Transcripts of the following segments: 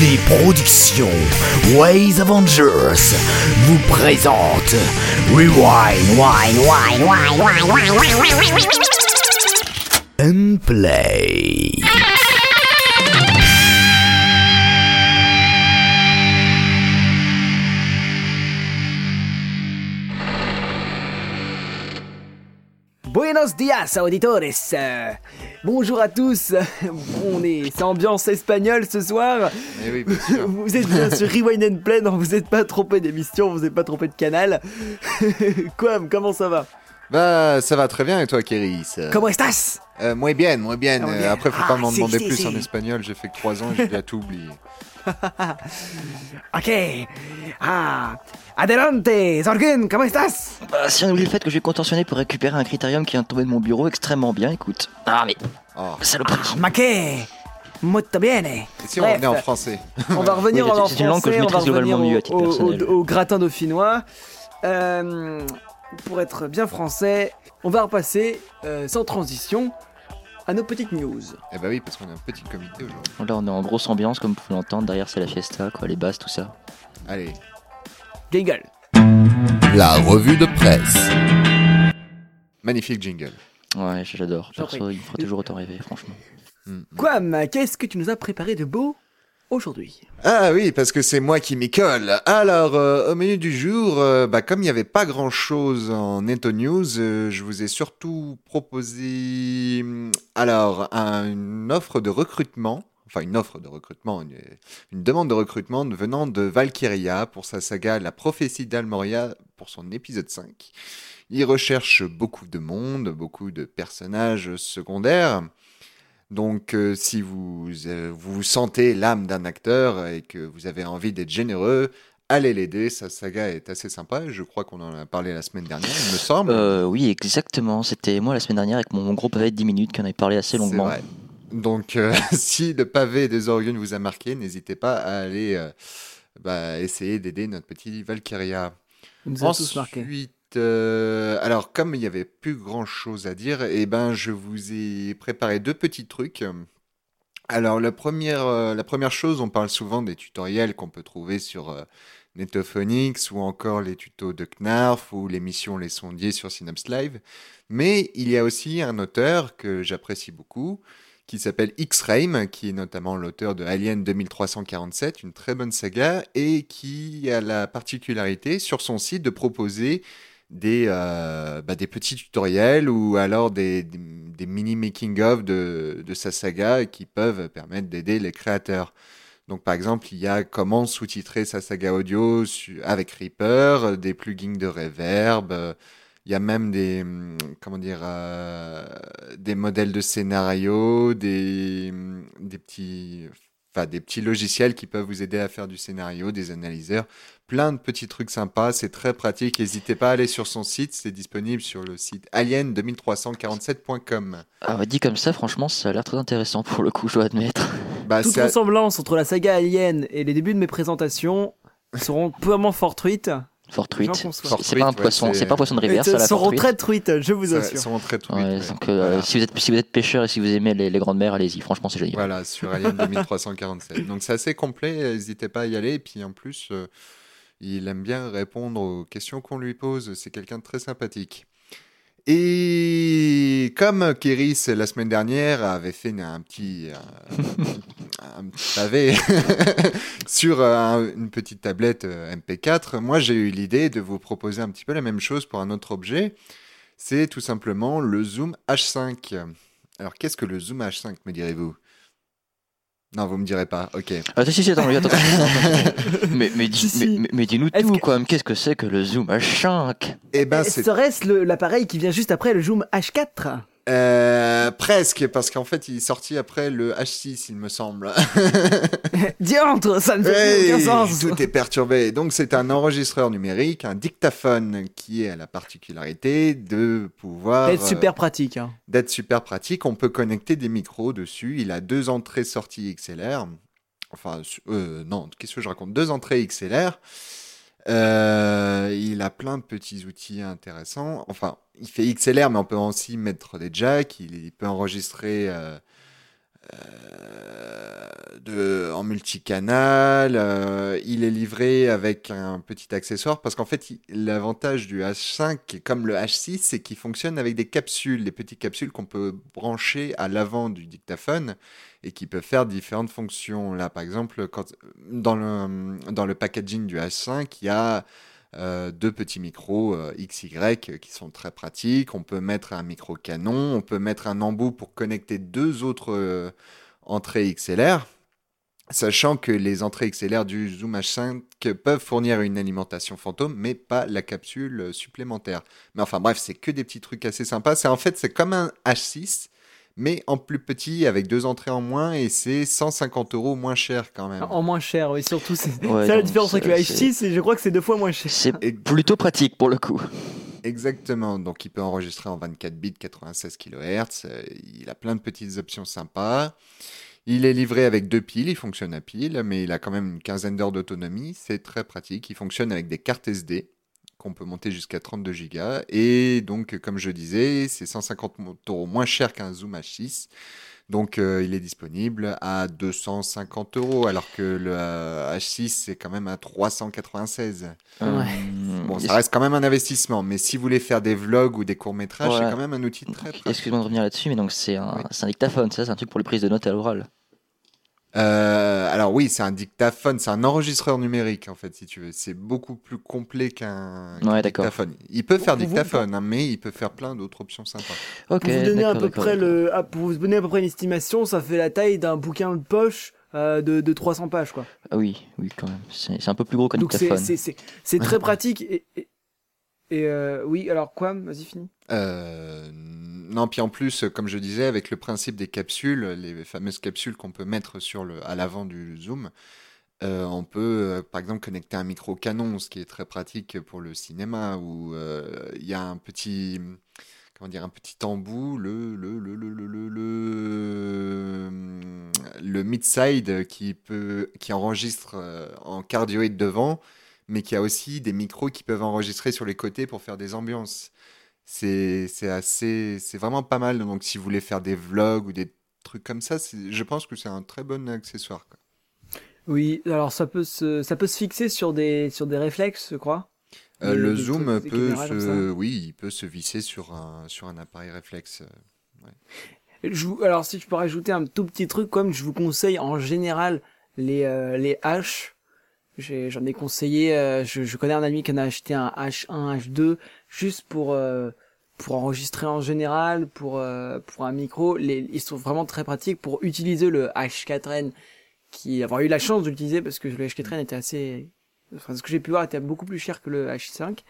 Les productions Ways Avengers vous présentent Rewind and Play. Buenos dias, auditores. Bonjour à tous. On est c'est ambiance espagnole ce soir. Eh oui, bien sûr. Vous êtes bien sur Rewind and Play, non, vous n'êtes pas trompé d'émission, vous n'êtes pas trompé de canal. Quam, comment ça va? Bah, ça va très bien, et toi, Kéris? Comment estás? Muy bien. Après, faut pas m'en demander plus en espagnol, j'ai fait que 3 ans et j'ai déjà tout oublié. Ok. Ah. Adelante, Zorgun, comment estás? Si on oublie le fait que j'ai contentionné pour récupérer un critérium qui vient de tomber de mon bureau extrêmement bien, écoute. Ah, mais. Oh. Saloperie. Maquet. Molto bene. Si on revenait en français. On va revenir oui, en français. C'est une langue que je maîtrise globalement mieux à titre personnel. Au gratin dauphinois. Pour être bien français, on va repasser sans transition à nos petites news. Eh bah oui, parce qu'on est un petit comité aujourd'hui. Là, on est en grosse ambiance, comme vous pouvez l'entendre. Derrière, c'est la fiesta, quoi, les basses, tout ça. Allez. Jingle. La revue de presse. Magnifique jingle. Ouais, j'adore. Perso, il me fera toujours autant rêver, franchement. Quam, qu'est-ce que tu nous as préparé de beau aujourd'hui? Ah oui, parce que c'est moi qui m'y colle. Alors, au menu du jour, comme il n'y avait pas grand-chose en Neto News, je vous ai surtout proposé une demande de recrutement venant de Valkyria pour sa saga La Prophétie d'Almoria pour son épisode 5. Il recherche beaucoup de monde, beaucoup de personnages secondaires. Donc, si vous sentez l'âme d'un acteur et que vous avez envie d'être généreux, allez l'aider, sa saga est assez sympa, je crois qu'on en a parlé la semaine dernière, il me semble. Oui, exactement, c'était moi la semaine dernière avec mon gros pavé de 10 minutes qui en avait parlé assez longuement. C'est vrai. Donc, si le pavé des Oriones vous a marqué, n'hésitez pas à aller essayer d'aider notre petit Valkyria. Il nous a tous marqué. Ensuite, alors comme il n'y avait plus grand-chose à dire, je vous ai préparé 2 petits trucs. Alors la première chose, on parle souvent des tutoriels qu'on peut trouver sur Netophonix ou encore les tutos de Knarf ou l'émission Les Sondiers sur Synapse Live. Mais il y a aussi un auteur que j'apprécie beaucoup qui s'appelle X-Rayme, qui est notamment l'auteur de Alien 2347, une très bonne saga, et qui a la particularité sur son site de proposer des petits tutoriels ou alors des mini making-of de sa saga qui peuvent permettre d'aider les créateurs. Donc par exemple, il y a comment sous-titrer sa saga audio avec Reaper, des plugins de reverb, il y a même des modèles de scénario, des petits logiciels qui peuvent vous aider à faire du scénario, des analyseurs, plein de petits trucs sympas, c'est très pratique. N'hésitez pas à aller sur son site, c'est disponible sur le site alien2347.com. Ah, dit comme ça, franchement, ça a l'air très intéressant pour le coup, je dois admettre. Toute ressemblance entre la saga Alien et les débuts de mes présentations seront purement fortuites. C'est pas un poisson, c'est pas un poisson de rivière. Ils seront très truites, je vous assure. Si vous êtes pêcheur et si vous aimez les grandes mers, allez-y. Franchement, c'est génial. Voilà, sur Alien 2347. Donc c'est assez complet. N'hésitez pas à y aller. Et puis en plus, il aime bien répondre aux questions qu'on lui pose. C'est quelqu'un de très sympathique. Et comme Kéris, la semaine dernière, avait fait un petit pavé sur une petite tablette MP4, moi j'ai eu l'idée de vous proposer un petit peu la même chose pour un autre objet. C'est tout simplement le Zoom H5. Alors qu'est-ce que le Zoom H5, me direz-vous? Non, vous me direz pas, ok. Attends. Mais dis-nous tout, quoi. Qu'est-ce que c'est que le Zoom H5? Serait-ce l'appareil qui vient juste après le Zoom H4? Presque, parce qu'en fait, il est sorti après le H6, il me semble. Diantre, ça ne fait aucun sens. Tout est perturbé. Donc, c'est un enregistreur numérique, un dictaphone, qui a la particularité de pouvoir... d'être super pratique. On peut connecter des micros dessus. Il a 2 entrées sorties XLR. Qu'est-ce que je raconte? 2 entrées XLR. Il a plein de petits outils intéressants. Enfin, il fait XLR, mais on peut aussi mettre des jacks. Il peut enregistrer en multicanal, il est livré avec un petit accessoire, parce qu'en fait, l'avantage du H5, comme le H6, c'est qu'il fonctionne avec des capsules, des petites capsules qu'on peut brancher à l'avant du dictaphone et qui peuvent faire différentes fonctions. Là, par exemple, dans le packaging du H5, il y a deux petits micros XY qui sont très pratiques. On peut mettre un micro-canon, on peut mettre un embout pour connecter deux autres entrées XLR, sachant que les entrées XLR du Zoom H5 peuvent fournir une alimentation fantôme, mais pas la capsule supplémentaire. Mais enfin bref, c'est que des petits trucs assez sympas. C'est comme un H6, mais en plus petit, avec deux entrées en moins, et c'est 150€ moins cher quand même. En moins cher, oui, surtout. C'est ouais, ça la différence avec le H6, et je crois que c'est 2 fois moins cher. C'est plutôt pratique pour le coup. Exactement, donc il peut enregistrer en 24 bits, 96 kHz, il a plein de petites options sympas. Il est livré avec 2 piles, il fonctionne à pile, mais il a quand même une quinzaine d'heures d'autonomie, c'est très pratique. Il fonctionne avec des cartes SD, qu'on peut monter jusqu'à 32 Go. Et donc, comme je disais, c'est 150€ moins cher qu'un Zoom H6. Donc, il est disponible à 250€, alors que le H6, c'est quand même à 396. Ouais. Bon, ça reste quand même un investissement, mais si vous voulez faire des vlogs ou des courts-métrages, voilà, c'est quand même un outil très pratique. Excuse-moi de revenir là-dessus, mais donc c'est un dictaphone, ça, c'est un truc pour les prises de notes à l'oral. Alors oui, c'est un dictaphone, c'est un enregistreur numérique en fait, si tu veux. C'est beaucoup plus complet qu'un dictaphone. Il peut faire dictaphone, mais il peut faire plein d'autres options sympas. Okay, pour vous donner à peu près une estimation, ça fait la taille d'un bouquin de poche de 300 pages, quoi. Ah oui, quand même. C'est un peu plus gros qu'un dictaphone. C'est très pratique et oui, alors quoi ? Vas-y, finis. Non, puis en plus, comme je disais, avec le principe des capsules, les fameuses capsules qu'on peut mettre à l'avant du Zoom, on peut par exemple connecter un micro-canon, ce qui est très pratique pour le cinéma, où il y a un petit, comment dire, un petit embout, le mid-side qui enregistre en cardioïde devant, mais qui a aussi des micros qui peuvent enregistrer sur les côtés pour faire des ambiances. C'est vraiment pas mal. Donc, si vous voulez faire des vlogs ou des trucs comme ça, je pense que c'est un très bon accessoire, quoi. Oui, alors ça peut se fixer sur des réflexes, je crois. Le zoom il peut se visser sur un appareil réflexe. Ouais. Alors, si je peux rajouter un tout petit truc, comme je vous conseille en général les H. J'en ai conseillé, je connais un ami qui en a acheté un H1, H2, juste pour enregistrer en général, pour un micro. Ils sont vraiment très pratiques pour utiliser le H4N, avoir eu la chance d'utiliser, parce que le H4N était ce que j'ai pu voir était beaucoup plus cher que le H5.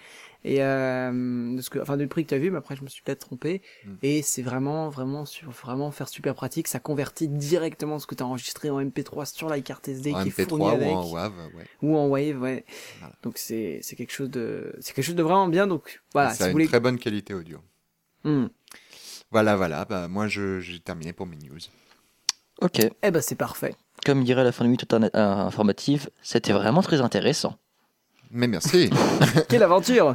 Et, du prix que t'as vu, mais après je me suis peut-être trompé. Et c'est vraiment faire super pratique. Ça convertit directement ce que t'as enregistré en MP3 sur la carte SD qui est fournie avec. En MP3 ou en WAV, ouais. Voilà. Donc c'est quelque chose de vraiment bien. Donc voilà. Ça a une très bonne qualité audio. Voilà. Bah, moi j'ai terminé pour mes news. Ok. Eh ben, c'est parfait. Comme dirait la fin de minute informative, c'était vraiment très intéressant. Mais merci. Quelle aventure!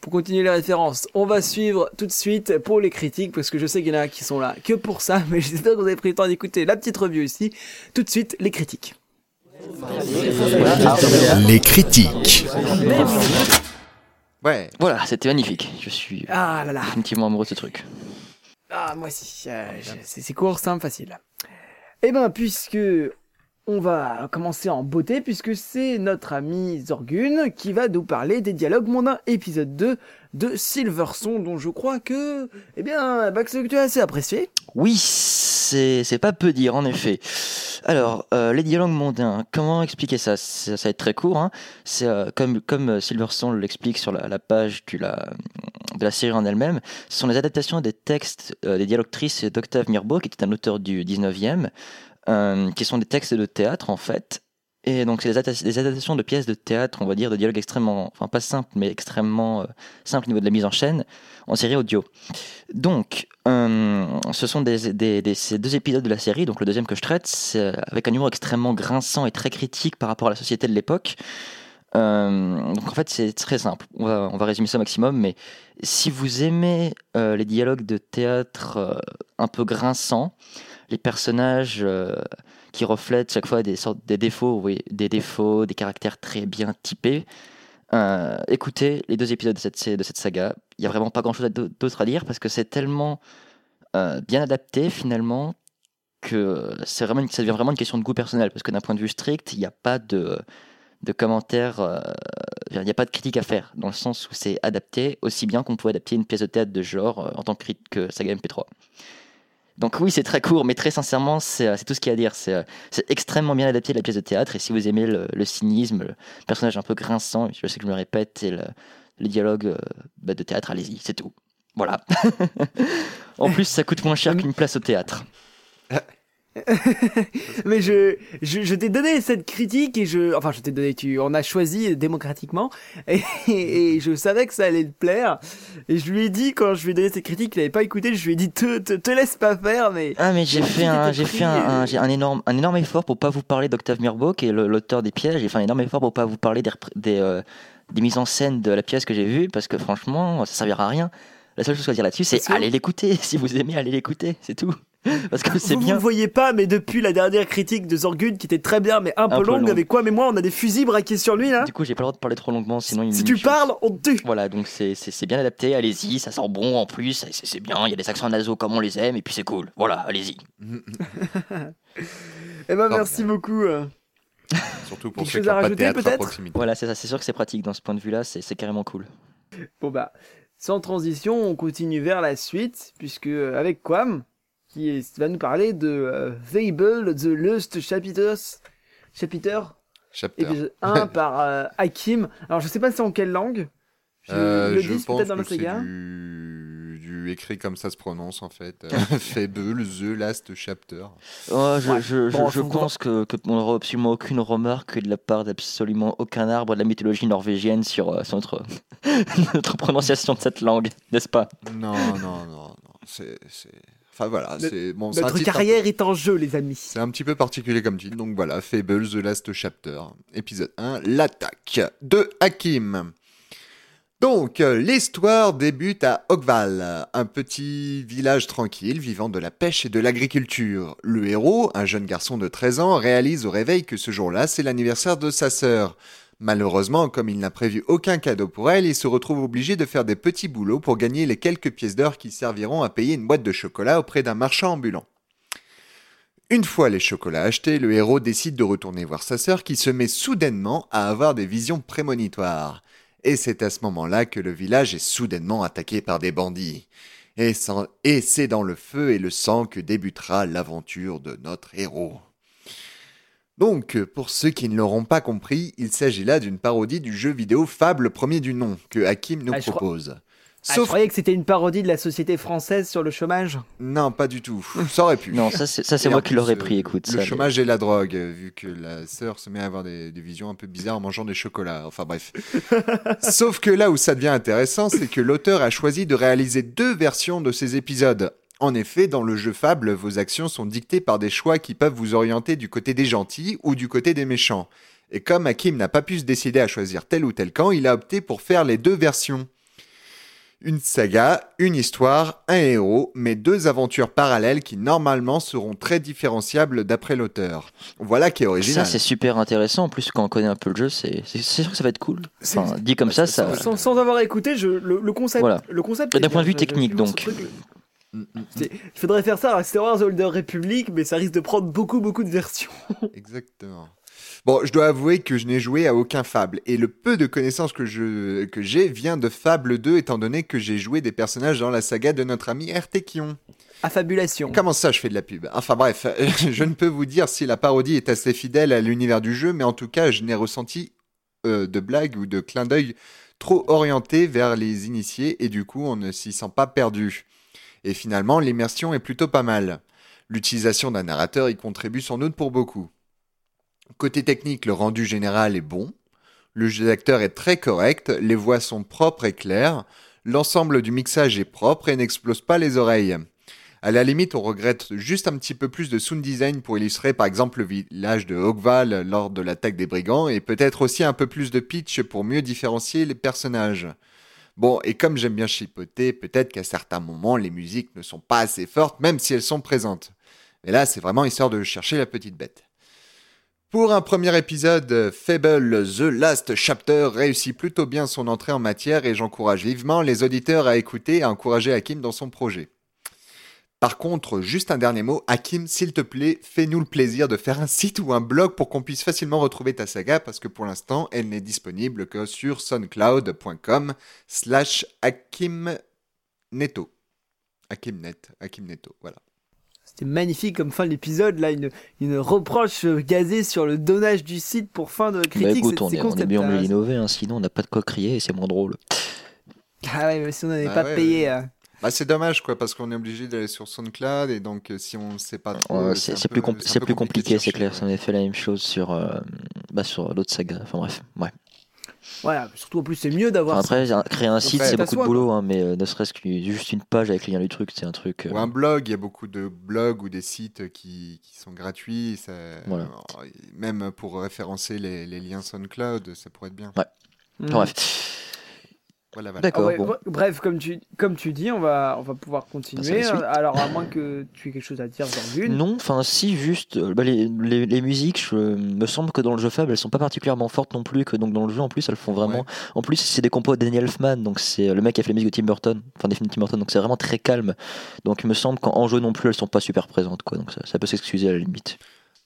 Pour continuer les références, on va suivre tout de suite pour les critiques, parce que je sais qu'il y en a qui sont là que pour ça, mais j'espère que vous avez pris le temps d'écouter la petite review ici. Tout de suite, les critiques. Les critiques. Ouais. Voilà, c'était magnifique. Je suis définitivement amoureux de ce truc. Ah, moi aussi. C'est court, simple, facile. Eh ben, puisque on va commencer en beauté, puisque c'est notre ami Zorgun qui va nous parler des dialogues mondains épisode 2 de Silverson, dont je crois que, que tu as assez apprécié. Oui, c'est pas peu dire, en effet. Alors, les dialogues mondains, comment expliquer ça ? Ça va être très court, hein. C'est comme Silverson l'explique sur la page de la série en elle-même, ce sont les adaptations des textes des dialogues d'Octave Mirbeau, qui était un auteur du 19e, qui sont des textes de théâtre en fait, et donc c'est des adaptations de pièces de théâtre, on va dire, de dialogues extrêmement, enfin pas simples, mais extrêmement simples au niveau de la mise en scène, en série audio. Donc, ce sont ces 2 épisodes de la série, donc le 2e que je traite, c'est avec un humour extrêmement grinçant et très critique par rapport à la société de l'époque. Donc en fait c'est très simple, on va résumer ça au maximum, mais si vous aimez les dialogues de théâtre un peu grinçants, les personnages qui reflètent chaque fois des sortes des défauts, oui, des défauts, des caractères très bien typés. Écoutez les deux épisodes de cette saga. Il n'y a vraiment pas grand-chose d'autre à dire parce que c'est tellement bien adapté finalement que c'est vraiment ça devient vraiment une question de goût personnel parce que d'un point de vue strict, il n'y a pas de commentaires, il n'y a pas de critique à faire dans le sens où c'est adapté aussi bien qu'on peut adapter une pièce de théâtre de genre en tant que saga MP3. Donc oui, c'est très court, mais très sincèrement, c'est tout ce qu'il y a à dire. C'est extrêmement bien adapté à la pièce de théâtre, et si vous aimez le cynisme, le personnage un peu grinçant, je sais que je me répète, et les dialogues de théâtre, allez-y, c'est tout. Voilà. En plus, ça coûte moins cher qu'une place au théâtre. Mais je t'ai donné cette critique, et je t'ai donné, tu en as choisi démocratiquement, et je savais que ça allait te plaire, et je lui ai dit, quand je lui ai donné cette critique, il n'avait pas écouté, je lui ai dit, te laisse pas faire, mais... Ah, mais j'ai fait un énorme effort pour pas vous parler d'Octave Mirbeau, qui est l'auteur des pièges, j'ai fait un énorme effort pour pas vous parler des mises en scène de la pièce que j'ai vue, parce que franchement, ça servira à rien. La seule chose à dire là-dessus, c'est allez l'écouter, si vous aimez, allez l'écouter, c'est tout. Parce que c'est bien. Vous ne voyez pas, mais depuis la dernière critique de Zorgun qui était très bien, mais un peu longue, avec quoi, mais moi on a des fusils braqués sur lui là. Du coup, j'ai pas le droit de parler trop longuement, sinon il. Si tu parles, on te tue. Voilà, donc c'est bien adapté. Allez-y, ça sort bon en plus, c'est bien. Il y a des accents nasaux comme on les aime, et puis c'est cool. Voilà, allez-y. Eh ben merci beaucoup. Surtout pour ceux qui n'ont pas de théâtre à proximité. Voilà, c'est ça. C'est sûr que c'est pratique dans ce point de vue-là. C'est carrément cool. Bon bah, sans transition, on continue vers la suite, puisque avec Quam. Qui va nous parler de Fable, The Last Chapter, épisode 1 par Hakim. Alors, je sais pas c'est en quelle langue. Je pense peut-être dans que c'est du écrit comme ça se prononce, en fait. Fable, The Last Chapter. Oh, je pense qu'on n'aura absolument aucune remarque de la part d'absolument aucun arbre de la mythologie norvégienne sur notre prononciation de cette langue, n'est-ce pas ? Non. Enfin voilà, notre carrière est en jeu, les amis. C'est un petit peu particulier comme titre, donc voilà, Fable, The Last Chapter, épisode 1, l'attaque de Hakim. Donc, l'histoire débute à Ogval, un petit village tranquille vivant de la pêche et de l'agriculture. Le héros, un jeune garçon de 13 ans, réalise au réveil que ce jour-là, c'est l'anniversaire de sa sœur. Malheureusement, comme il n'a prévu aucun cadeau pour elle, il se retrouve obligé de faire des petits boulots pour gagner les quelques pièces d'or qui serviront à payer une boîte de chocolat auprès d'un marchand ambulant. Une fois les chocolats achetés, le héros décide de retourner voir sa sœur qui se met soudainement à avoir des visions prémonitoires. Et c'est à ce moment-là que le village est soudainement attaqué par des bandits. Et c'est dans le feu et le sang que débutera l'aventure de notre héros. Donc, pour ceux qui ne l'auront pas compris, il s'agit là d'une parodie du jeu vidéo Fable premier du nom que Hakim nous propose. Sauf... je croyais que c'était une parodie de la société française sur le chômage. Non, pas du tout. Ça aurait pu. Non, ça c'est moi qui l'aurais pris, écoute. Le chômage et la drogue, vu que la sœur se met à avoir des visions un peu bizarres en mangeant des chocolats. Enfin bref. Sauf que là où ça devient intéressant, c'est que l'auteur a choisi de réaliser deux versions de ces épisodes. En effet, dans le jeu Fable, vos actions sont dictées par des choix qui peuvent vous orienter du côté des gentils ou du côté des méchants. Et comme Hakim n'a pas pu se décider à choisir tel ou tel camp, il a opté pour faire les deux versions. Une saga, une histoire, un héros, mais deux aventures parallèles qui normalement seront très différenciables d'après l'auteur. Voilà qui est original. Ça c'est super intéressant, en plus quand on connaît un peu le jeu, c'est sûr que ça va être cool. Enfin, dit comme ça... Sans avoir écouté, le concept... Voilà. Le concept d'un point de vue technique donc... Il faudrait faire ça à Star Wars The Old Republic, mais ça risque de prendre beaucoup de versions. Exactement. Bon, je dois avouer que je n'ai joué à aucun Fable, et le peu de connaissances que j'ai vient de Fable 2, étant donné que j'ai joué des personnages dans la saga de notre ami Erté Kion. Affabulation. Comment ça, je fais de la pub ? Enfin bref, je ne peux vous dire si la parodie est assez fidèle à l'univers du jeu, mais en tout cas, je n'ai ressenti de blagues ou de clins d'œil trop orientés vers les initiés, et du coup, on ne s'y sent pas perdu. Et finalement, l'immersion est plutôt pas mal. L'utilisation d'un narrateur y contribue sans doute pour beaucoup. Côté technique, le rendu général est bon. Le jeu d'acteur est très correct. Les voix sont propres et claires. L'ensemble du mixage est propre et n'explose pas les oreilles. À la limite, on regrette juste un petit peu plus de sound design pour illustrer par exemple le village de Ogval lors de l'attaque des brigands et peut-être aussi un peu plus de pitch pour mieux différencier les personnages. Bon, et comme j'aime bien chipoter, peut-être qu'à certains moments, les musiques ne sont pas assez fortes, même si elles sont présentes. Mais là, c'est vraiment histoire de chercher la petite bête. Pour un premier épisode, Fable, The Last Chapter réussit plutôt bien son entrée en matière et j'encourage vivement les auditeurs à écouter et à encourager Hakim dans son projet. Par contre, juste un dernier mot, Hakim, s'il te plaît, fais-nous le plaisir de faire un site ou un blog pour qu'on puisse facilement retrouver ta saga parce que pour l'instant, elle n'est disponible que sur soundcloud.com/HakimNeto. Hakimneto, voilà. C'était magnifique comme fin de l'épisode, là, une reproche gazée sur le donnage du site pour fin de critique. Bah écoute, on est bien obligé d'innover, hein, sinon on n'a pas de quoi crier et c'est moins drôle. Ah ouais, mais si on n'avait pas payé... Ouais. Bah c'est dommage, quoi, parce qu'on est obligé d'aller sur SoundCloud et donc si on ne sait pas trop... Ouais, c'est plus compliqué, c'est clair, ça m'avait fait la même chose sur l'autre saga, enfin bref, ouais. Voilà, surtout en plus c'est mieux d'avoir... Enfin, après, créer un site, c'est beaucoup de boulot, hein, mais ne serait-ce que juste une page avec les liens du truc, c'est un truc... Ou un blog, il y a beaucoup de blogs ou des sites qui sont gratuits, ça... voilà. Même pour référencer les liens SoundCloud, ça pourrait être bien. Ouais, bref... Voilà. D'accord, ah ouais, bon. Bref, comme tu dis, on va pouvoir continuer. Alors, à moins que tu aies quelque chose à dire dans une. Non, enfin, si, juste les musiques, me semble que dans le jeu Fable, elles sont pas particulièrement fortes non plus. Que donc dans le jeu, en plus, elles font vraiment. Ouais. En plus, c'est des compos de Danny Elfman, donc c'est le mec qui a fait les musiques de Tim Burton, enfin des films de Tim Burton, donc c'est vraiment très calme. Donc, il me semble qu'en jeu non plus, elles sont pas super présentes, quoi. Donc ça peut s'excuser à la limite.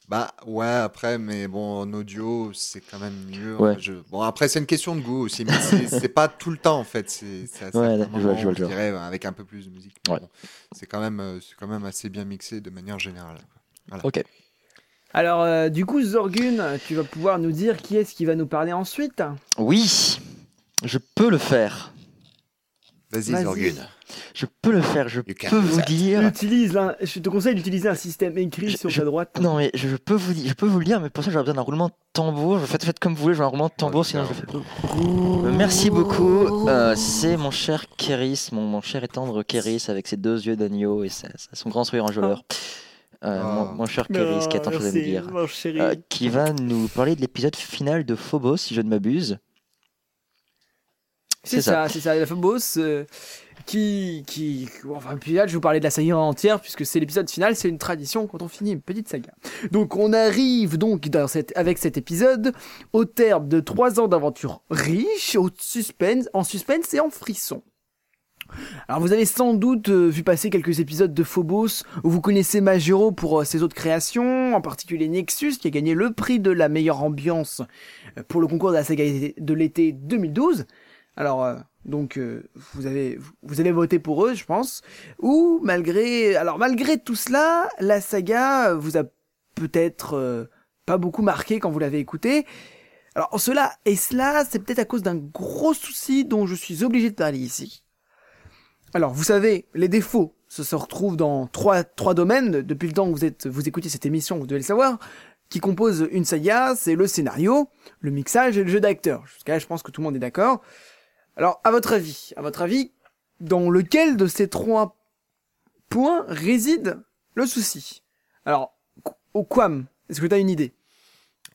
Bah ouais, après, mais bon, en audio, c'est quand même mieux. Ouais. Bon, après, c'est une question de goût aussi, mais c'est pas tout le temps, en fait. C'est ouais, je dirais, avec un peu plus de musique. Ouais. Bon, c'est quand même assez bien mixé de manière générale. Voilà. Ok. Alors, du coup, Zorgun, tu vas pouvoir nous dire qui est-ce qui va nous parler ensuite ? Oui, je peux le faire. Vas-y. Zorgun. Je peux le faire, je peux vous dire. Je te conseille d'utiliser un système écrit sur ta droite. Non, mais je peux vous le dire, mais pour ça j'aurais besoin d'un roulement de tambour. Faites comme vous voulez, j'ai un roulement de tambour, sinon je le fais. Merci beaucoup. C'est mon cher Kéris, mon cher et tendre Kéris avec ses deux yeux d'agneau et son grand sourire enjôleur. Mon cher Kéris, qui a tant de choses à nous dire. Qui va nous parler de l'épisode final de Phobos, si je ne m'abuse. C'est ça, la Phobos. Enfin, puis là, je vous parlais de la saga entière, puisque c'est l'épisode final, c'est une tradition quand on finit une petite saga. Donc, on arrive donc avec cet épisode au terme de 3 ans d'aventure riche, en suspense et en frisson. Alors, vous avez sans doute vu passer quelques épisodes de Phobos, où vous connaissez Majero pour ses autres créations, en particulier Nexus, qui a gagné le prix de la meilleure ambiance pour le concours de la saga de l'été 2012. Alors, donc, vous avez voté pour eux, je pense. Ou, malgré tout cela, la saga vous a peut-être pas beaucoup marqué quand vous l'avez écoutée. Alors, cela, c'est peut-être à cause d'un gros souci dont je suis obligé de parler ici. Alors, vous savez, les défauts se retrouvent dans trois domaines. Depuis le temps que vous écoutez cette émission, vous devez le savoir. Qui composent une saga, c'est le scénario, le mixage et le jeu d'acteur. Jusqu'à là, je pense que tout le monde est d'accord. Alors, à votre avis, dans lequel de ces 3 points réside le souci ? Alors, au Quam, est-ce que tu as une idée ?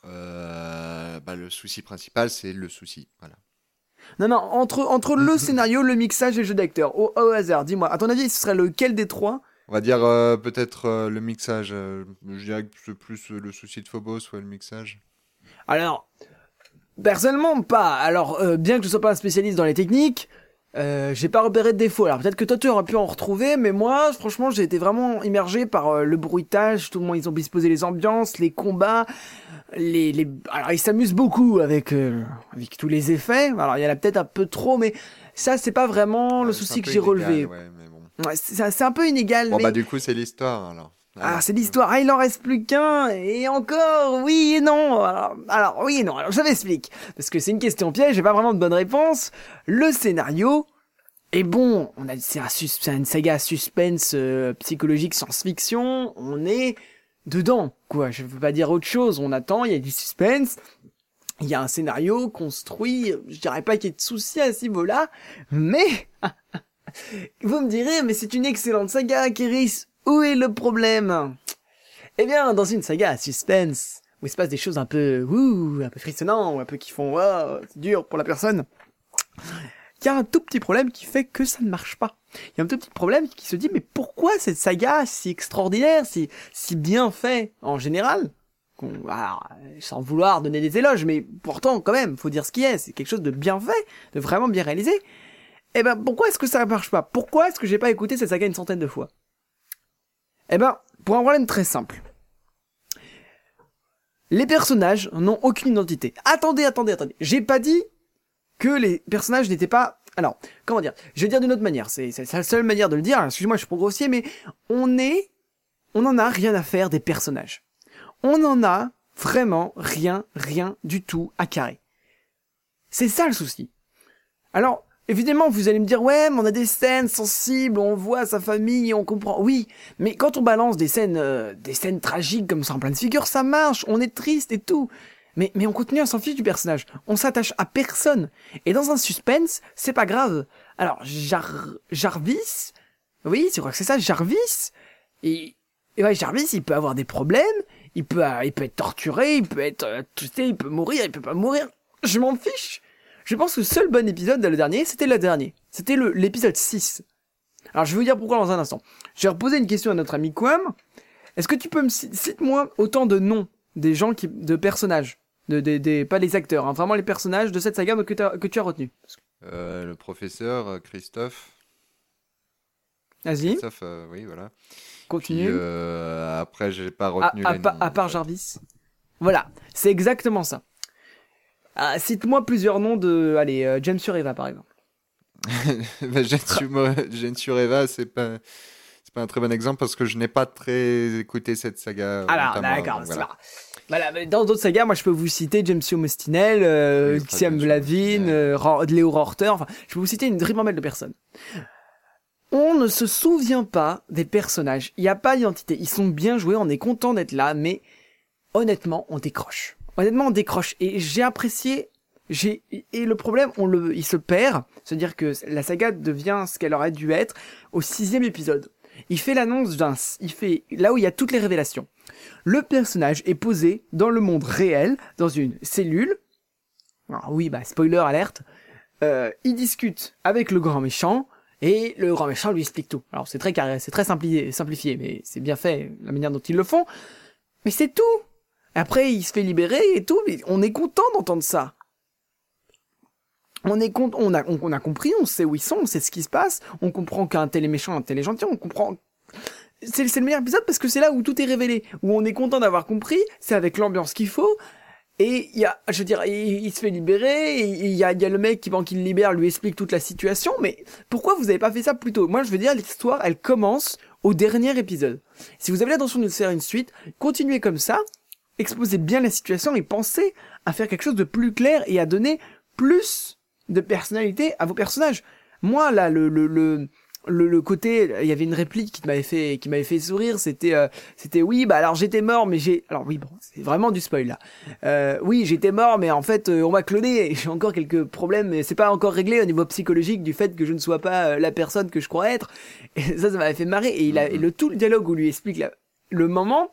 Le souci principal, c'est le souci, voilà. Non, entre le scénario, le mixage et le jeu d'acteur, au hasard, dis-moi, à ton avis, ce serait lequel des 3 ? On va dire peut-être le mixage, je dirais que c'est plus le souci de Phobos ou le mixage. Alors... personnellement, pas. Alors, bien que je sois pas un spécialiste dans les techniques, j'ai pas repéré de défaut. Alors, peut-être que toi, tu aurais pu en retrouver, mais moi, franchement, j'ai été vraiment immergé par le bruitage, tout le monde, ils ont disposé les ambiances, les combats, alors, ils s'amusent beaucoup avec tous les effets. Alors, il y en a peut-être un peu trop, mais ça, c'est pas vraiment le souci que j'ai relevé. Ouais, mais bon. Ouais, c'est un peu inégal. Bon, mais... bah, du coup, c'est l'histoire, alors. Ah, c'est l'histoire. Ah, il en reste plus qu'un. Et encore, oui et non. Alors oui et non. Alors, je m'explique. Parce que c'est une question piège, j'ai pas vraiment de bonne réponse. Le scénario est bon. C'est une saga suspense psychologique science-fiction. On est dedans, quoi. Je peux pas dire autre chose. On attend, il y a du suspense. Il y a un scénario construit. Je dirais pas qu'il y ait de soucis à ce niveau-là. Mais, vous me direz, mais c'est une excellente saga, Kéris. Où est le problème ? Eh bien, dans une saga à suspense, où il se passe des choses un peu frissonnantes, ou un peu qui font « wow, c'est dur pour la personne », il y a un tout petit problème qui fait que ça ne marche pas. Il y a un tout petit problème qui se dit, mais pourquoi cette saga si extraordinaire, si bien faite en général? Alors, sans vouloir donner des éloges, mais pourtant, quand même, faut dire ce qui est, c'est quelque chose de bien fait, de vraiment bien réalisé. Eh ben, pourquoi est-ce que ça marche pas? Pourquoi est-ce que j'ai pas écouté cette saga une centaine de fois? Eh ben, pour un problème très simple. Les personnages n'ont aucune identité. Attendez. J'ai pas dit que les personnages n'étaient pas... Alors, comment dire? Je vais dire d'une autre manière. C'est la seule manière de le dire. Excusez-moi, je suis trop grossier, mais on en a rien à faire des personnages. On en a vraiment rien du tout à carrer. C'est ça le souci. Alors, évidemment, vous allez me dire, ouais, mais on a des scènes sensibles, on voit sa famille, on comprend. Oui, mais quand on balance des scènes tragiques comme ça en pleine figure, ça marche, on est triste et tout. Mais on continue à s'en fiche du personnage. On s'attache à personne. Et dans un suspense, c'est pas grave. Alors, Jarvis, oui, je crois que c'est ça, Jarvis. Et ouais, Jarvis, il peut avoir des problèmes. Il peut être torturé, il peut être twisté, il peut mourir, il peut pas mourir. Je m'en fiche. Je pense que le seul bon épisode, le dernier. C'était l'épisode 6. Alors, je vais vous dire pourquoi dans un instant. Je vais reposer une question à notre ami Kwam. Est-ce que tu peux me cite-moi autant de noms des gens de personnages, pas les acteurs, hein, vraiment les personnages de cette saga que tu as retenu. Le professeur Christophe. Vas-y. Christophe, oui, voilà. Continue. Puis, après, j'ai pas retenu les noms. À part Jarvis. Voilà, c'est exactement ça. Ah, cite-moi plusieurs noms de... Allez, James Ureva, par exemple. James Ureva, c'est pas un très bon exemple parce que je n'ai pas très écouté cette saga. Alors, d'accord, c'est là. Voilà, dans d'autres sagas, moi, je peux vous citer Jamesio Mostinel, Xiam Vlavine, Léo Rorter, enfin, je peux vous citer une ribambelle de personnes. On ne se souvient pas des personnages. Il n'y a pas d'identité. Ils sont bien joués. On est content d'être là. Mais honnêtement, on décroche. Et j'ai apprécié. Et le problème, il se perd. C'est-à-dire que la saga devient ce qu'elle aurait dû être au 6e épisode. Il fait l'annonce là où il y a toutes les révélations. Le personnage est posé dans le monde réel, dans une cellule. Alors oui, bah, spoiler alerte. Il discute avec le grand méchant. Et le grand méchant lui explique tout. Alors c'est très carré, c'est très simplifié, mais c'est bien fait la manière dont ils le font. Mais c'est tout. Après il se fait libérer et tout, mais on est content d'entendre ça. On a compris, on sait où ils sont, on sait ce qui se passe, on comprend qu'un tel est méchant, un tel est gentil, on comprend. C'est le meilleur épisode parce que c'est là où tout est révélé, où on est content d'avoir compris, c'est avec l'ambiance qu'il faut. Et il se fait libérer, et il y a le mec qui le libère, lui explique toute la situation, mais pourquoi vous avez pas fait ça plus tôt? Moi, je veux dire, l'histoire, elle commence au dernier épisode. Si vous avez l'intention de faire une suite, continuez comme ça, exposez bien la situation et pensez à faire quelque chose de plus clair et à donner plus de personnalité à vos personnages. Moi, là, le côté, il y avait une réplique qui m'avait fait sourire, c'était oui, bah alors j'étais mort mais alors oui, bon, c'est vraiment du spoil là. Oui, j'étais mort mais en fait on m'a cloné et j'ai encore quelques problèmes et c'est pas encore réglé au niveau psychologique du fait que je ne sois pas la personne que je crois être. Et ça m'avait fait marrer et tout le dialogue où lui explique le moment,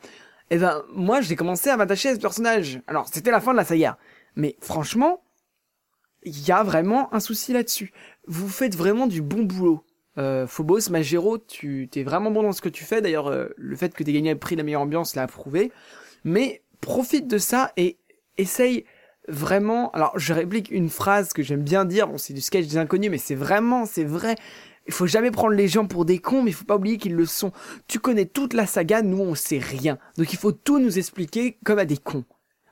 et ben moi j'ai commencé à m'attacher à ce personnage. Alors, c'était la fin de la saga, mais franchement, il y a vraiment un souci là-dessus. Vous faites vraiment du bon boulot. Phobos, Majero, tu t'es vraiment bon dans ce que tu fais. D'ailleurs, le fait que t'aies gagné le prix de la meilleure ambiance l'a prouvé. Mais profite de ça et essaye vraiment. Alors, je réplique une phrase que j'aime bien dire. Bon, c'est du sketch des inconnus, mais c'est vrai. Il faut jamais prendre les gens pour des cons, mais il faut pas oublier qu'ils le sont. Tu connais toute la saga, nous on sait rien. Donc il faut tout nous expliquer comme à des cons.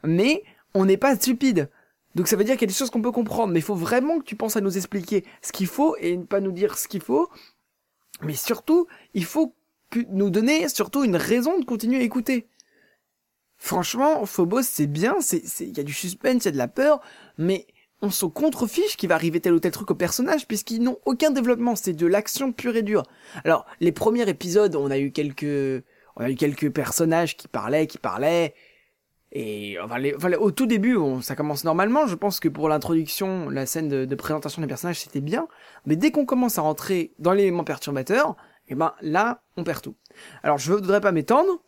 Mais on n'est pas stupide. Donc ça veut dire qu'il y a des choses qu'on peut comprendre, mais il faut vraiment que tu penses à nous expliquer ce qu'il faut et ne pas nous dire ce qu'il faut. Mais surtout, il faut nous donner surtout une raison de continuer à écouter. Franchement, Phobos, c'est bien, il y a du suspense, il y a de la peur, mais on se contrefiche qu'il va arriver tel ou tel truc au personnage puisqu'ils n'ont aucun développement, c'est de l'action pure et dure. Alors, les premiers épisodes, on a eu quelques personnages qui parlaient, et au tout début, ça commence normalement. Je pense que pour l'introduction, la scène de présentation des personnages, c'était bien. Mais dès qu'on commence à rentrer dans l'élément perturbateur, et ben là, on perd tout. Alors, je ne voudrais pas m'étendre,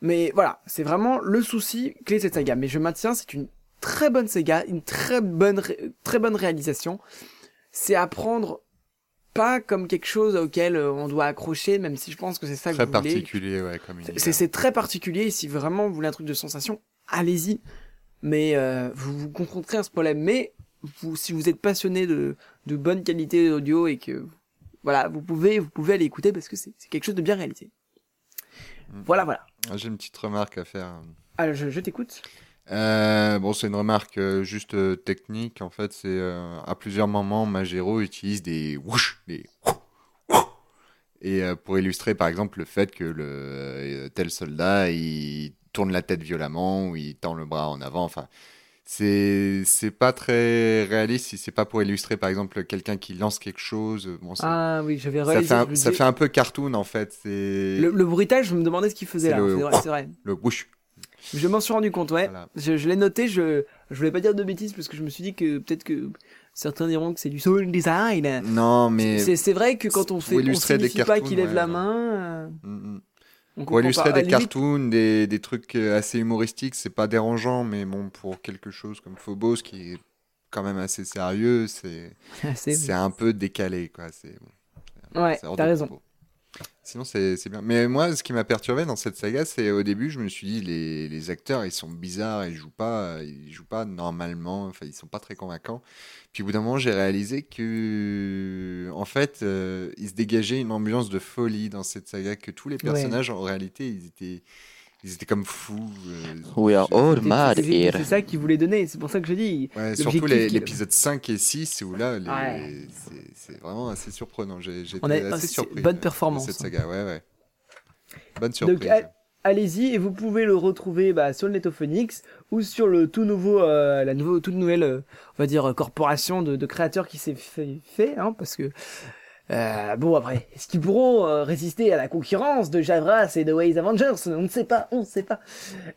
mais voilà, c'est vraiment le souci clé de cette saga. Mais je maintiens, c'est une très bonne saga, une très bonne réalisation. c'est apprendre pas comme quelque chose auquel on doit accrocher, même si je pense que c'est ça que vous voulez. Très particulier, ouais, comme une idée. C'est très particulier, si vraiment vous voulez un truc de sensation, allez-y. Mais vous vous confronterez à ce problème. Mais si vous êtes passionné de bonne qualité d'audio et que voilà, vous pouvez aller écouter parce que c'est quelque chose de bien réalisé. Voilà. J'ai une petite remarque à faire. Ah, je t'écoute. Bon, c'est une remarque juste technique. En fait, c'est à plusieurs moments, Majero utilise des whoosh, des whoosh, whoosh. Et pour illustrer, par exemple, le fait que tel soldat, il tourne la tête violemment ou il tend le bras en avant. Enfin, c'est pas très réaliste si c'est pas pour illustrer, par exemple, quelqu'un qui lance quelque chose. Bon, ah oui, j'avais réalisé. Ça fait un peu cartoon, en fait. C'est... Le bruitage, je me demandais ce qu'il faisait là. C'est vrai. Le whoosh. Je m'en suis rendu compte, ouais. Voilà. Je l'ai noté, je voulais pas dire de bêtises parce que je me suis dit que peut-être que certains diront que c'est du sound design. Non, mais c'est vrai que quand on fait, on signifie pas qu'il lève la main. Pour illustrer des cartoons, des trucs assez humoristiques, c'est pas dérangeant, mais bon, pour quelque chose comme Phobos qui est quand même assez sérieux, c'est un peu décalé, quoi. Ouais, t'as raison. Propos. Sinon, c'est bien. Mais moi, ce qui m'a perturbé dans cette saga, c'est au début, je me suis dit, les acteurs, ils sont bizarres, ils jouent pas normalement, enfin, ils sont pas très convaincants. Puis au bout d'un moment, j'ai réalisé que, en fait, il se dégageait une ambiance de folie dans cette saga, que tous les personnages, en réalité, ils étaient comme fous. We are all mad here. C'est ça qu'ils voulaient donner, c'est pour ça que je dis. Ouais, surtout l'épisode 5 et 6, où là, c'est vraiment assez surprenant. J'étais assez surpris. Bonne performance. Cette saga, ouais. Bonne surprise. Donc, allez-y, et vous pouvez le retrouver sur le Netophonix ou sur le tout nouveau, toute nouvelle, on va dire, corporation de créateurs qui s'est fait parce que. Bon après, est-ce qu'ils pourront résister à la concurrence de Javras et de Ways Avengers? On ne sait pas.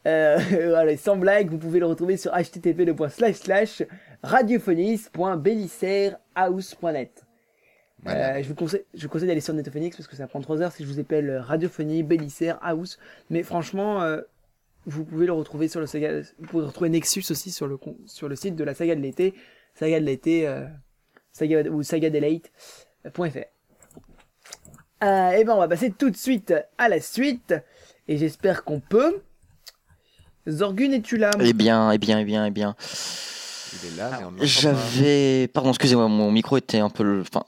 Voilà, sans blague, vous pouvez le retrouver sur http://radiophonies.bellicairehouse.net. Voilà. Je vous conseille d'aller sur Netophonix parce que ça prend 3 heures si je vous appelle Radiophonie, Bellicaire, House. Mais franchement, vous pouvez le retrouver sur le saga. Vous pouvez retrouver Nexus aussi sur le site de la saga de l'été, saga de l'été. Et ben on va passer tout de suite à la suite et j'espère qu'on peut. Zorgun, es-tu là? Eh bien. Il est là. Ah, mais pardon, excusez-moi, mon micro était un peu. Enfin,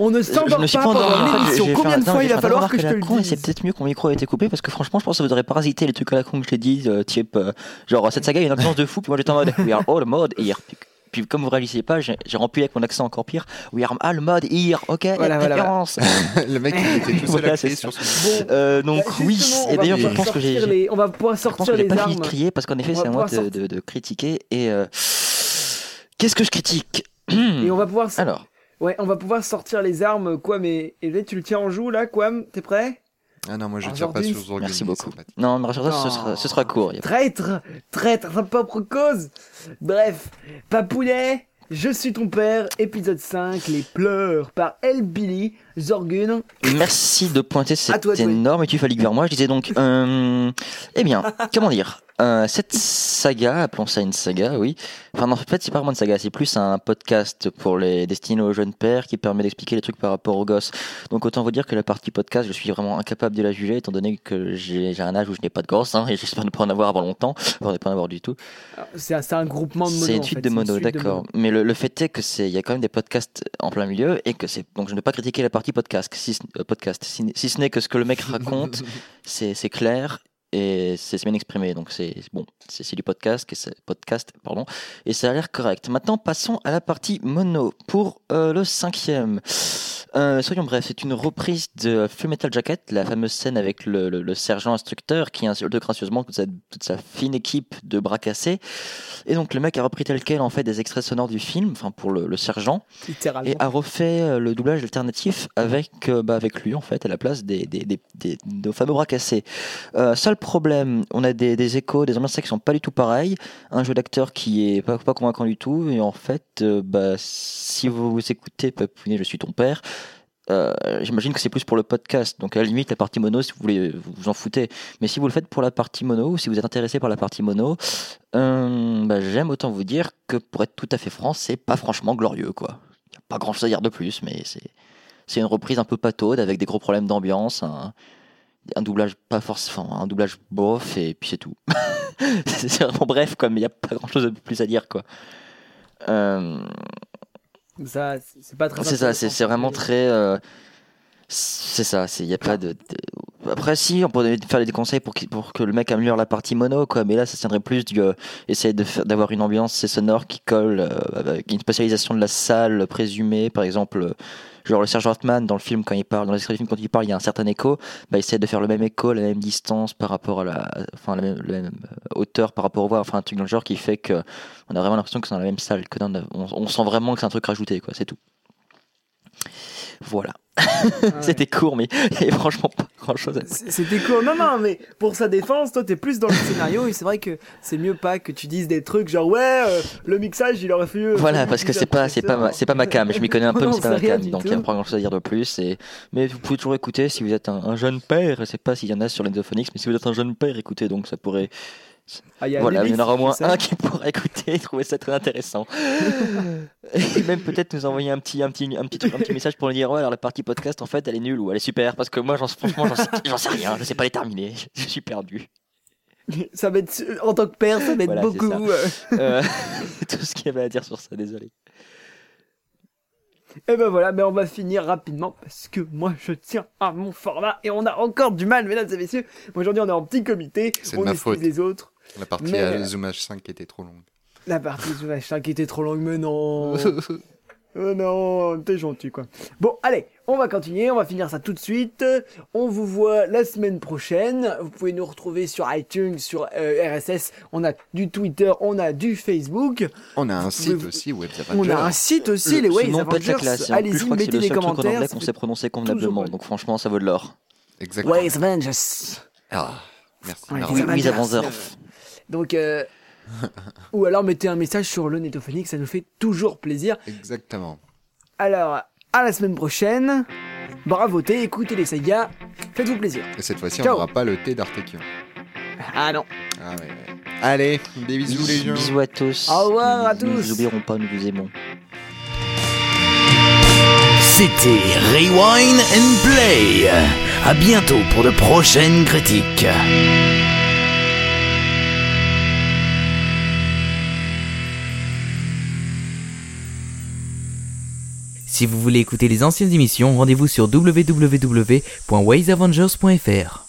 on ne s'endort pas pendant l'émission. Combien de fois il va falloir que je te le dise? C'est peut-être mieux que mon micro ait été coupé parce que franchement, je pense que vous aurez parasité les trucs à la con que je t'ai dit, type genre cette saga il y a une ambiance de fou. Puis moi j'étais en mode we are all mode here. Puis comme vous réalisez pas, j'ai rempli avec mon accent encore pire. We are all mode here, ok, voilà, la différence. Voilà. Le mec il était tout seul à crier sur son. Donc oui, et d'ailleurs je pense que j'ai. On va pouvoir sortir les armes. Je n'ai pas fini de crier parce qu'en effet c'est à moi de critiquer. Et qu'est-ce que je critique? Et on va pouvoir. Alors. Ouais, on va pouvoir sortir les armes, quoi. Mais et là, tu le tiens en joue là, quoi. T'es prêt? Ah non, moi je tire pas sur Zorgun. Merci beaucoup. Non, mais ce sera court. Traître, sa propre cause. Bref, Papounet, je suis ton père, épisode 5, les pleurs par El Billy, Zorgun. Merci de pointer cette énorme étude vers moi. Je disais donc, eh bien, comment dire, cette saga, appelons ça une saga, oui. Enfin, non, en fait, c'est pas vraiment une saga, c'est plus un podcast pour les destinés aux jeunes pères qui permet d'expliquer les trucs par rapport aux gosses. Donc, autant vous dire que la partie podcast, je suis vraiment incapable de la juger, étant donné que j'ai un âge où je n'ai pas de gosse, hein, et j'espère ne pas en avoir avant longtemps, voire ne pas en avoir du tout. C'est un groupement de monos. C'est une suite de monos, d'accord. Mais le fait est que il y a quand même des podcasts en plein milieu et que donc je ne peux pas critiquer la partie podcast, si ce n'est que ce que le mec raconte, c'est clair. Et c'est bien exprimé, donc c'est du podcast, et ça a l'air correct. Maintenant, passons à la partie mono pour le 5e. Soyons brefs, c'est une reprise de Full Metal Jacket, la fameuse scène avec le sergent instructeur qui insulte gracieusement toute sa fine équipe de bras cassés. Et donc le mec a repris tel quel en fait des extraits sonores du film, enfin pour le sergent, et a refait le doublage alternatif avec lui en fait à la place des fameux bras cassés. Seul problème, on a des échos, des ambiances qui sont pas du tout pareilles, un jeu d'acteur qui est pas convaincant du tout, et en fait, si vous écoutez Papounet, je suis ton père, j'imagine que c'est plus pour le podcast, donc à la limite la partie mono, si vous voulez vous en foutez, mais si vous le faites pour la partie mono, ou si vous êtes intéressé par la partie mono, j'aime autant vous dire que pour être tout à fait franc, c'est pas franchement glorieux, quoi. pas grand chose à dire de plus, mais c'est une reprise un peu pataude avec des gros problèmes d'ambiance, un doublage pas forcément, un doublage bof, et puis c'est tout. C'est vraiment bref, quoi, mais il n'y a pas grand chose de plus à dire, quoi. Ça, c'est pas très. C'est ça, c'est vraiment très. C'est ça, il n'y a pas de. Après, si, on pourrait faire des conseils pour que le mec améliore la partie mono, quoi, mais là, ça tiendrait plus d'essayer d'avoir une ambiance sonore qui colle avec une spatialisation de la salle présumée, par exemple. Genre le Serge Hartman, dans le film, quand il parle, dans l'extrait du film, quand il parle, il y a un certain écho, bah, il essaie de faire le même écho, la même distance par rapport à la même hauteur par rapport aux voix, enfin un truc dans le genre qui fait qu'on a vraiment l'impression que c'est dans la même salle, que on sent vraiment que c'est un truc rajouté, quoi, c'est tout. Voilà. Ah ouais. C'était court, mais il n'y avait franchement pas grand chose à dire. C'était court, non, mais pour sa défense, toi t'es plus dans le scénario, et c'est vrai que c'est mieux pas que tu dises des trucs genre ouais, le mixage il aurait fallu. Voilà, parce que c'est pas ma cam, je m'y connais un peu, mais c'est pas ma cam, donc il n'y a pas grand chose à dire de plus. Mais vous pouvez toujours écouter si vous êtes un jeune père, je sais pas s'il y en a sur Netophonix, mais si vous êtes un jeune père, écoutez, donc ça pourrait. Voilà, il y en aura au moins un qui pourra écouter et trouver ça très intéressant. Et même peut-être nous envoyer un petit message pour nous dire ouais, alors la partie podcast en fait elle est nulle ou elle est super, parce que moi franchement j'en sais rien, je sais pas les terminer, je suis perdu. Ça m'aide en tant que père, ça m'aide voilà, beaucoup. C'est ça. Tout ce qu'il y avait à dire sur ça, désolé. Et ben voilà, mais on va finir rapidement parce que moi je tiens à mon format et on a encore du mal, mesdames et messieurs. Aujourd'hui on est en petit comité, c'est on excuse les autres. La partie Zoom H5 qui était trop longue. La partie Zoom H5 qui était trop longue, mais non. Oh non, t'es gentil, quoi. Bon, allez, on va continuer, on va finir ça tout de suite. On vous voit la semaine prochaine. Vous pouvez nous retrouver sur iTunes, sur RSS. On a du Twitter, on a du Facebook. On a un site aussi, Ways Avengers. On a un site aussi, les Ways Avengers. Allez-y, mettez des commentaires. On sait prononcer convenablement, donc franchement, ça vaut de l'or. Exactement. Ways Avengers. Ah, merci. Ways Avengers. Donc, ou alors mettez un message sur le Netophonix, ça nous fait toujours plaisir. Exactement. Alors, à la semaine prochaine. Bravotez, écoutez les sagas, faites-vous plaisir. Et cette fois-ci, ciao. On n'aura pas le thé d'Erté Kion. Ah non. Ah ouais. Allez, des bisous les gens. Bisous à tous. Au revoir à tous. Nous n'oublierons pas, nous vous aimons. C'était Rewind and Play. À bientôt pour de prochaines critiques. Si vous voulez écouter les anciennes émissions, rendez-vous sur www.waysavengers.fr.